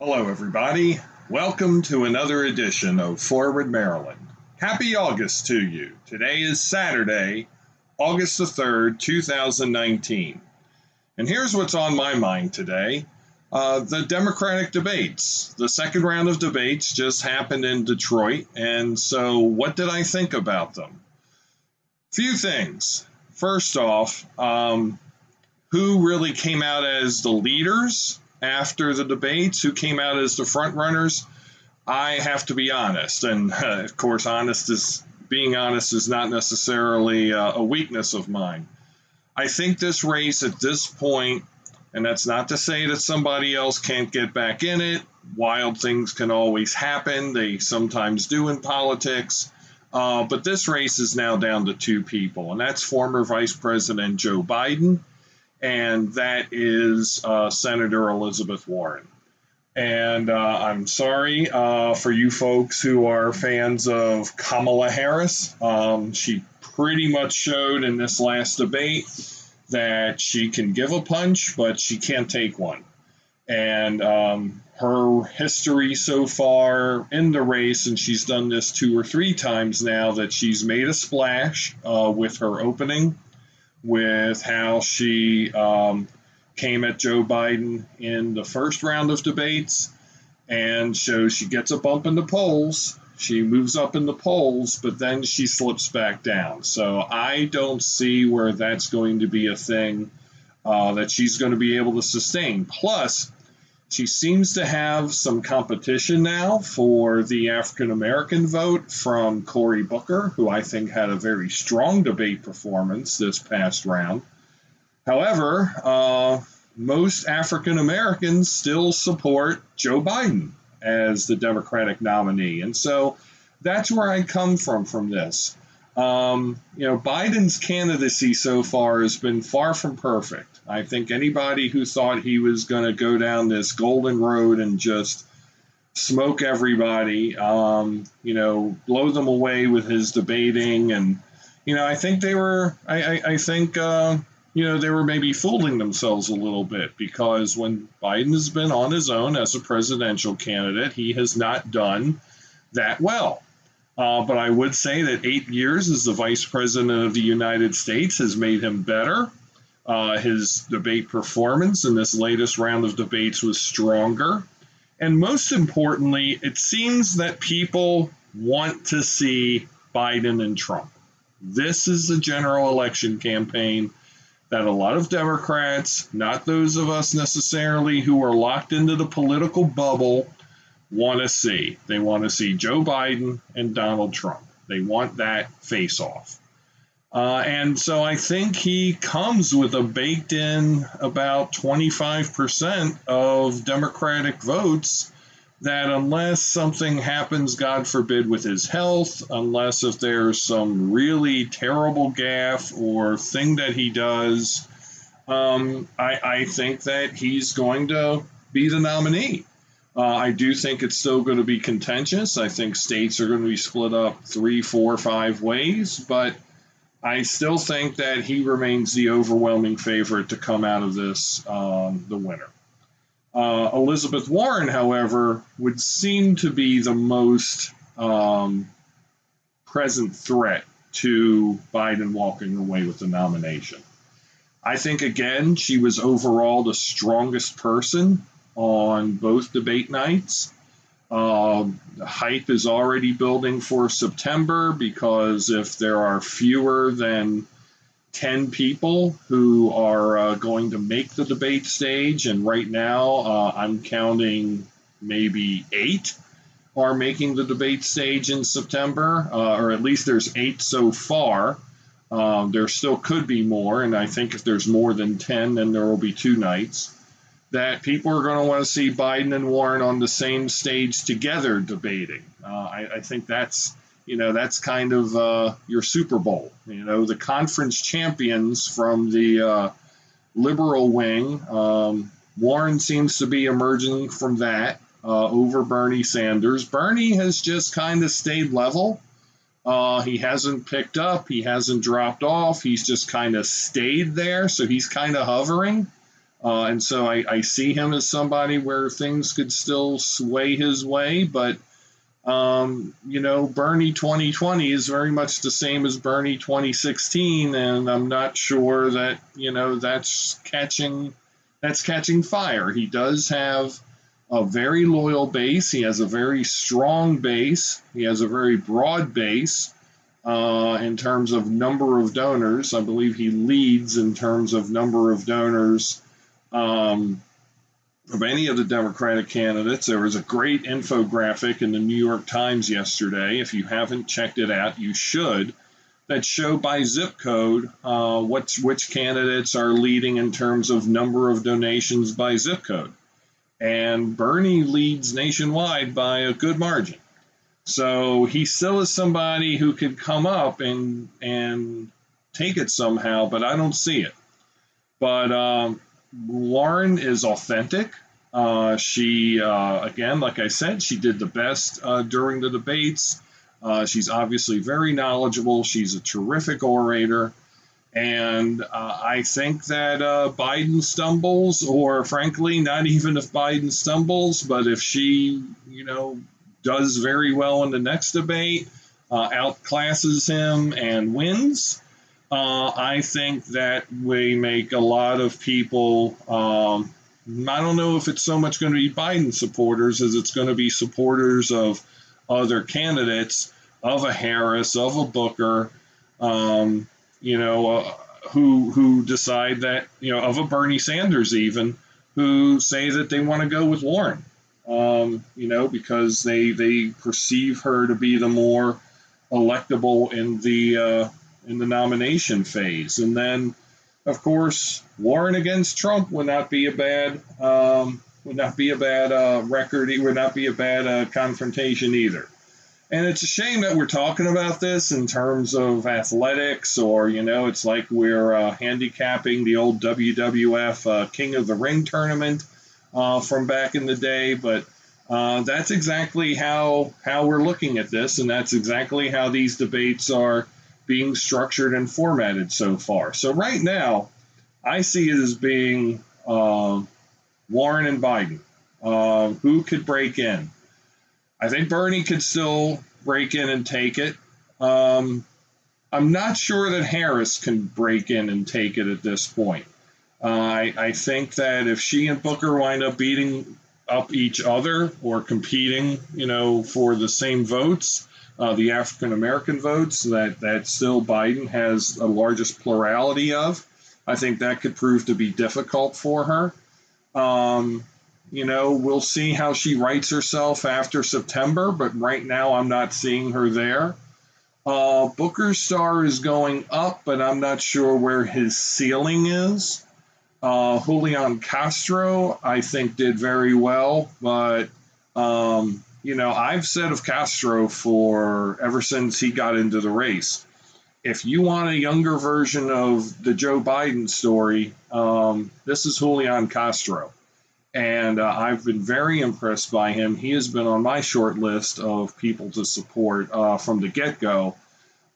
Hello, everybody. Welcome to another edition of Forward Maryland. Happy August to you. Today is Saturday, August the 3rd, 2019. And here's what's on my mind today. The Democratic debates. The second round of debates just happened in Detroit. And so what did I think about them? Few things. First off, who really came out as the leaders after the debates, who came out as the front runners? I have to be honest. And of course, being honest is not necessarily a weakness of mine. I think this race at this point, and that's not to say that somebody else can't get back in it. Wild things can always happen. They sometimes do in politics. But this race is now down to two people, and that's former Vice President Joe Biden, and that is Senator Elizabeth Warren. And I'm sorry for you folks who are fans of Kamala Harris. She pretty much showed in this last debate that she can give a punch, but she can't take one. And her history so far in the race, and she's done this two or three times now, that she's made a splash with her opening, with how she came at Joe Biden in the first round of debates. And so she gets a bump in the polls, she moves up in the polls, but then she slips back down. So I don't see where that's going to be a thing that she's going to be able to sustain. Plus, she seems to have some competition now for the African-American vote from Cory Booker, who I think had a very strong debate performance this past round. However, most African-Americans still support Joe Biden as the Democratic nominee. And so that's where I come from this. Biden's candidacy so far has been far from perfect. I think anybody who thought he was going to go down this golden road and just smoke everybody, blow them away with his debating. And, I think they were maybe fooling themselves a little bit, because when Biden has been on his own as a presidential candidate, he has not done that well. But I would say that 8 years as the vice president of the United States has made him better. His debate performance in this latest round of debates was stronger. And most importantly, it seems that people want to see Biden and Trump. This is the general election campaign that a lot of Democrats, not those of us necessarily who are locked into the political bubble, want to see. They want to see Joe Biden and Donald Trump. They want that face-off. And so I think he comes with a baked-in about 25% of Democratic votes that, unless something happens, God forbid, with his health, unless if there's some really terrible gaffe or thing that he does, I think that he's going to be the nominee. I do think it's still going to be contentious. I think states are going to be split up 3, 4, 5 ways, but I still think that he remains the overwhelming favorite to come out of this, the winner. Elizabeth Warren, however, would seem to be the most present threat to Biden walking away with the nomination. I think, again, she was overall the strongest person on both debate nights. The hype is already building for September, because if there are fewer than 10 people who are going to make the debate stage, and right now I'm counting maybe 8 are making the debate stage in September, or at least there's 8 so far. There still could be more, and I think if there's more than 10, then there will be 2 nights. That people are going to want to see Biden and Warren on the same stage together debating. I think that's kind of your Super Bowl. The conference champions from the liberal wing, Warren seems to be emerging from that over Bernie Sanders. Bernie has just kind of stayed level. He hasn't picked up. He hasn't dropped off. He's just kind of stayed there. So he's kind of hovering. And so I see him as somebody where things could still sway his way. But, you know, Bernie 2020 is very much the same as Bernie 2016. And I'm not sure that, you know, that's catching fire. He does have a very loyal base. He has a very strong base. He has a very broad base in terms of number of donors. I believe he leads in terms of number of donors of any of the Democratic candidates. There was a great infographic in the New York Times yesterday. If you haven't checked it out, you should. That show by zip code which candidates are leading in terms of number of donations by zip code. And Bernie leads nationwide by a good margin. So he still is somebody who could come up and take it somehow, but I don't see it. But Warren is authentic. She, again, like I said, she did the best during the debates. She's obviously very knowledgeable. She's a terrific orator. And I think that Biden stumbles, or frankly, not even if Biden stumbles, but if she, you know, does very well in the next debate, outclasses him and wins, I think that we make a lot of people, I don't know if it's so much going to be Biden supporters as it's going to be supporters of other candidates, of a Harris, of a Booker, you know, who decide that, you know, of a Bernie Sanders even, who say that they want to go with Warren, you know, because they perceive her to be the more electable in the nomination phase. And then, of course, Warren against Trump would not be a bad record. It would not be a bad confrontation either. And it's a shame that we're talking about this in terms of athletics, or, you know, it's like we're handicapping the old WWF King of the Ring tournament from back in the day. But that's exactly how we're looking at this, and that's exactly how these debates are being structured and formatted so far. So right now, I see it as being Warren and Biden. Who could break in? I think Bernie could still break in and take it. I'm not sure that Harris can break in and take it at this point. I think that if she and Booker wind up beating up each other or competing, you know, for the same votes, the African-American votes that still Biden has the largest plurality of, I think that could prove to be difficult for her. You know, we'll see how she writes herself after September, but right now I'm not seeing her there. Booker's star is going up, but I'm not sure where his ceiling is. Julian Castro, I think, did very well, but, you know, I've said of Castro ever since he got into the race, if you want a younger version of the Joe Biden story, this is Julian Castro. And I've been very impressed by him. He has been on my short list of people to support from the get-go.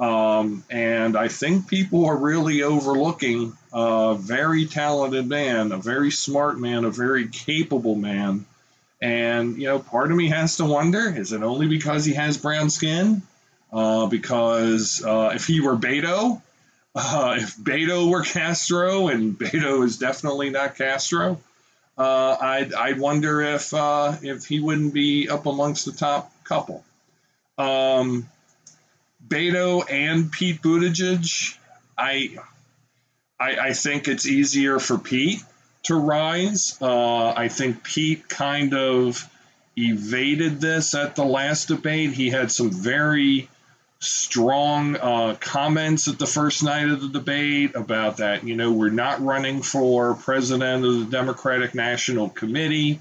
And I think people are really overlooking a very talented man, a very smart man, a very capable man. And, you know, part of me has to wonder, is it only because he has brown skin? Because if he were Beto, if Beto were Castro, and Beto is definitely not Castro, I wonder if he wouldn't be up amongst the top couple. Beto and Pete Buttigieg, I think it's easier for Pete to rise. I think Pete kind of evaded this at the last debate. He had some very strong comments at the first night of the debate about that, you know, we're not running for president of the Democratic National Committee,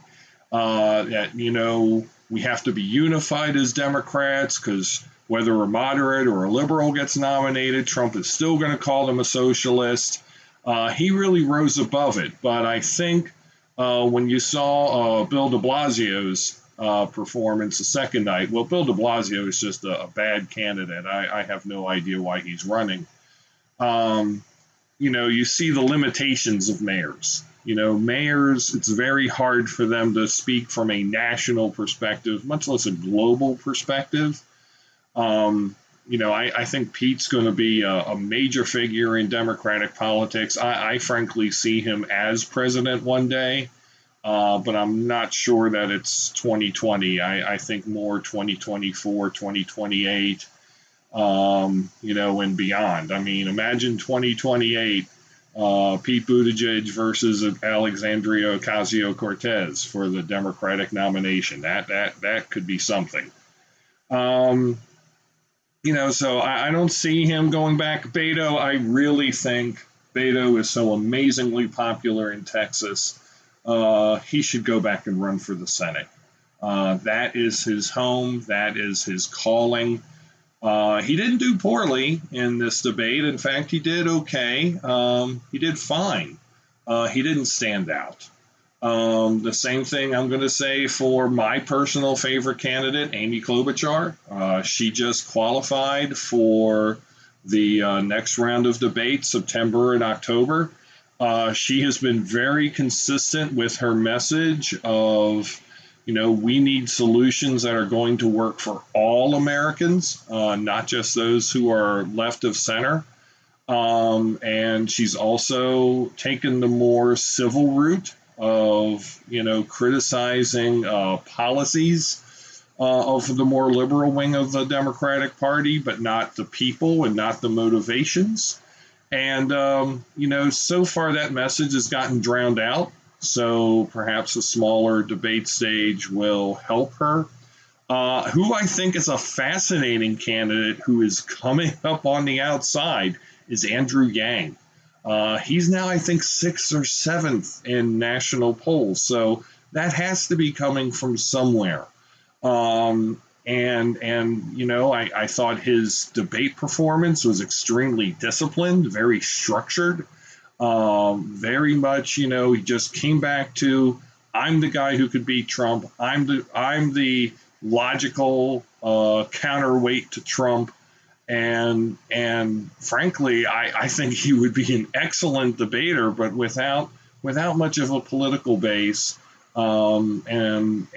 that, you know, we have to be unified as Democrats because whether a moderate or a liberal gets nominated, Trump is still going to call them a socialist. He really rose above it. But I think when you saw Bill de Blasio's performance the second night. Well, Bill de Blasio is just a bad candidate. I have no idea why he's running. You know, you see the limitations of mayors. You know, mayors, it's very hard for them to speak from a national perspective, much less a global perspective. You know, I think Pete's going to be a major figure in Democratic politics. I frankly see him as president one day, but I'm not sure that it's 2020. I think more 2024, 2028, you know, and beyond. I mean, imagine 2028, Pete Buttigieg versus Alexandria Ocasio-Cortez for the Democratic nomination. That could be something. You know, so I don't see him going back. Beto, I really think Beto is so amazingly popular in Texas. He should go back and run for the Senate. That is his home. That is his calling. He didn't do poorly in this debate. In fact, he did okay. He did fine. He didn't stand out. The same thing I'm going to say for my personal favorite candidate, Amy Klobuchar. She just qualified for the next round of debates, September and October. She has been very consistent with her message of, you know, we need solutions that are going to work for all Americans, not just those who are left of center. And she's also taken the more civil route of, you know, criticizing policies of the more liberal wing of the Democratic Party, but not the people and not the motivations. And, you know, so far that message has gotten drowned out. So perhaps a smaller debate stage will help her. Who I think is a fascinating candidate who is coming up on the outside is Andrew Yang. He's now, I think, 6th or 7th in national polls. So that has to be coming from somewhere. And you know, I thought his debate performance was extremely disciplined, very structured, very much, you know, he just came back to, I'm the guy who could beat Trump. I'm the logical counterweight to Trump. And frankly, I think he would be an excellent debater, but without much of a political base. And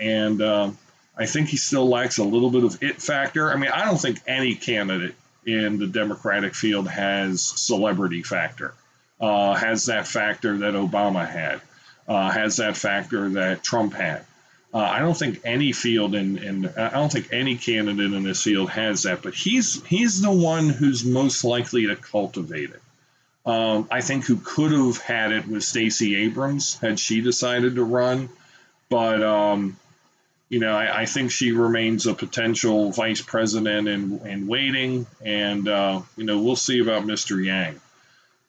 I think he still lacks a little bit of it factor. I mean, I don't think any candidate in the Democratic field has celebrity factor, has that factor that Obama had, has that factor that Trump had. I don't think any field and I don't think any candidate in this field has that, but he's the one who's most likely to cultivate it. I think who could have had it was Stacey Abrams had she decided to run, but you know, I think she remains a potential vice president in waiting, and you know, we'll see about Mr. Yang.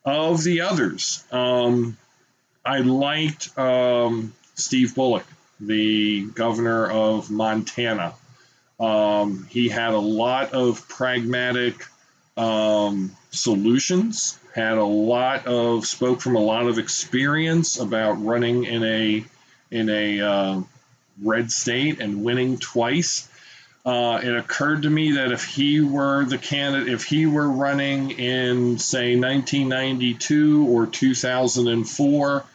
Of the others, I liked Steve Bullock, the governor of Montana. He had a lot of pragmatic solutions, spoke from a lot of experience about running in a red state and winning twice. It occurred to me that if he were the candidate, if he were running in, say, 1992 or 2004,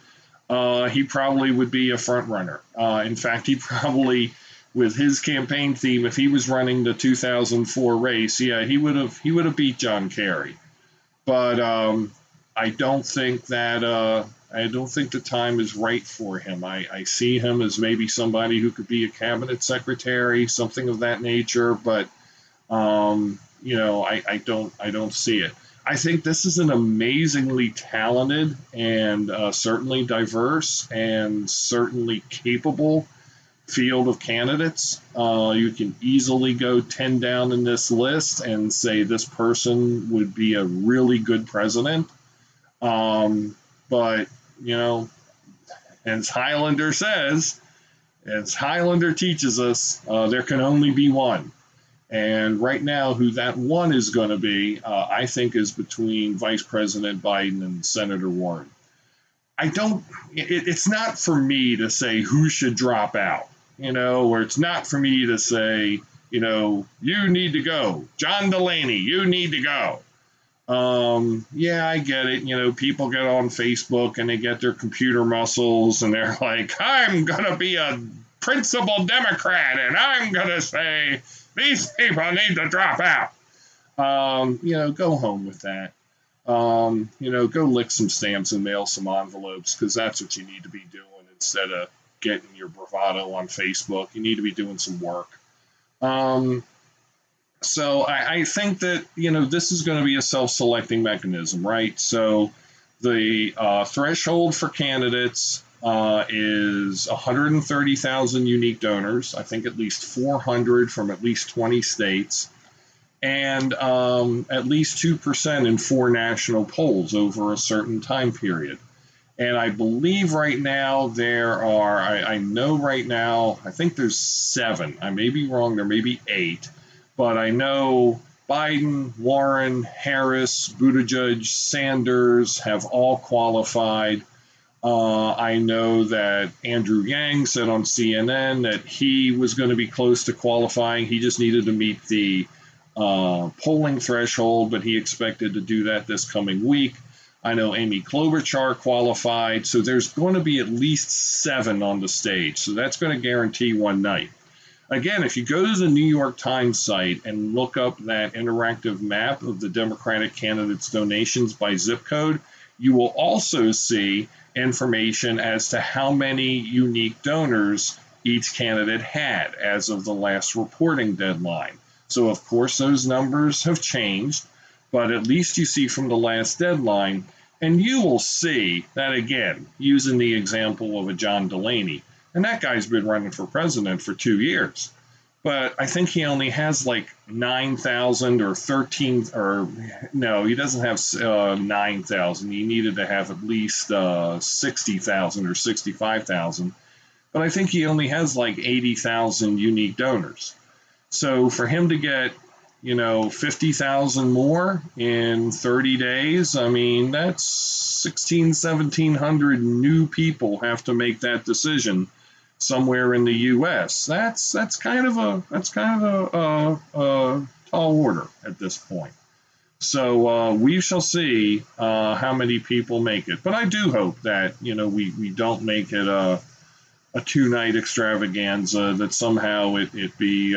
he probably would be a front runner. In fact, he probably, with his campaign theme, if he was running the 2004 race, yeah, he would have beat John Kerry. But I don't think the time is right for him. I see him as maybe somebody who could be a cabinet secretary, something of that nature. But you know, I don't see it. I think this is an amazingly talented and certainly diverse and certainly capable field of candidates. You can easily go 10 down in this list and say this person would be a really good president. But, you know, as Highlander says, as Highlander teaches us, there can only be one. And right now, who that one is going to be, I think, is between Vice President Biden and Senator Warren. It's not for me to say who should drop out, you know, or it's not for me to say, you know, you need to go. John Delaney, you need to go. Yeah, I get it. You know, people get on Facebook and they get their computer muscles and they're like, I'm going to be a principal Democrat and I'm going to say these people need to drop out. You know, go home with that. You know, go lick some stamps and mail some envelopes, because that's what you need to be doing instead of getting your bravado on Facebook. You need to be doing some work. So I think that, you know, this is going to be a self-selecting mechanism, right? So the threshold for candidates is 130,000 unique donors. I think at least 400 from at least 20 states. And at least 2% in 4 national polls over a certain time period. And I believe right now there are, I know right now, I think there's 7. I may be wrong, there may be 8. But I know Biden, Warren, Harris, Buttigieg, Sanders have all qualified. I know that Andrew Yang said on CNN that he was going to be close to qualifying. He just needed to meet the polling threshold, but he expected to do that this coming week. I know Amy Klobuchar qualified, so there's going to be at least 7 on the stage, so that's going to guarantee one night. Again, if you go to the New York Times site and look up that interactive map of the Democratic candidates' donations by zip code, you will also see information as to how many unique donors each candidate had as of the last reporting deadline. So, of course, those numbers have changed, but at least you see from the last deadline, and you will see that, again, using the example of a John Delaney, and that guy's been running for president for 2 years, but I think he only has like 9,000 or 13, or no, he doesn't have 9,000. He needed to have at least 60,000 or 65,000, but I think he only has like 80,000 unique donors. So for him to get, you know, 50,000 more in 30 days, I mean, that's 1,700 new people have to make that decision somewhere in the U.S. That's kind of a tall order at this point. So we shall see how many people make it. But I do hope that, you know, we don't make it a 2-night extravaganza, that somehow it be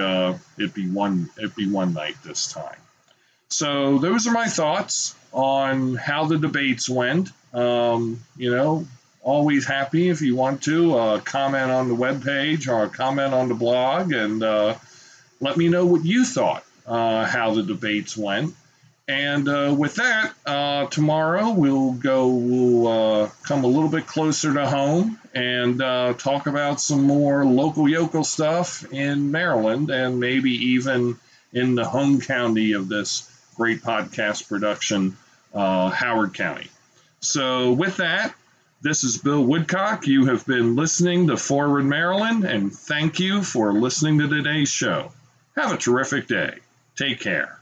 one night this time. So those are my thoughts on how the debates went. You know, always happy if you want to comment on the webpage or comment on the blog, and let me know what you thought how the debates went. And with that, tomorrow we'll come a little bit closer to home and talk about some more local yokel stuff in Maryland, and maybe even in the home county of this great podcast production, Howard County. So with that, this is Bill Woodcock. You have been listening to Forward Maryland, and thank you for listening to today's show. Have a terrific day. Take care.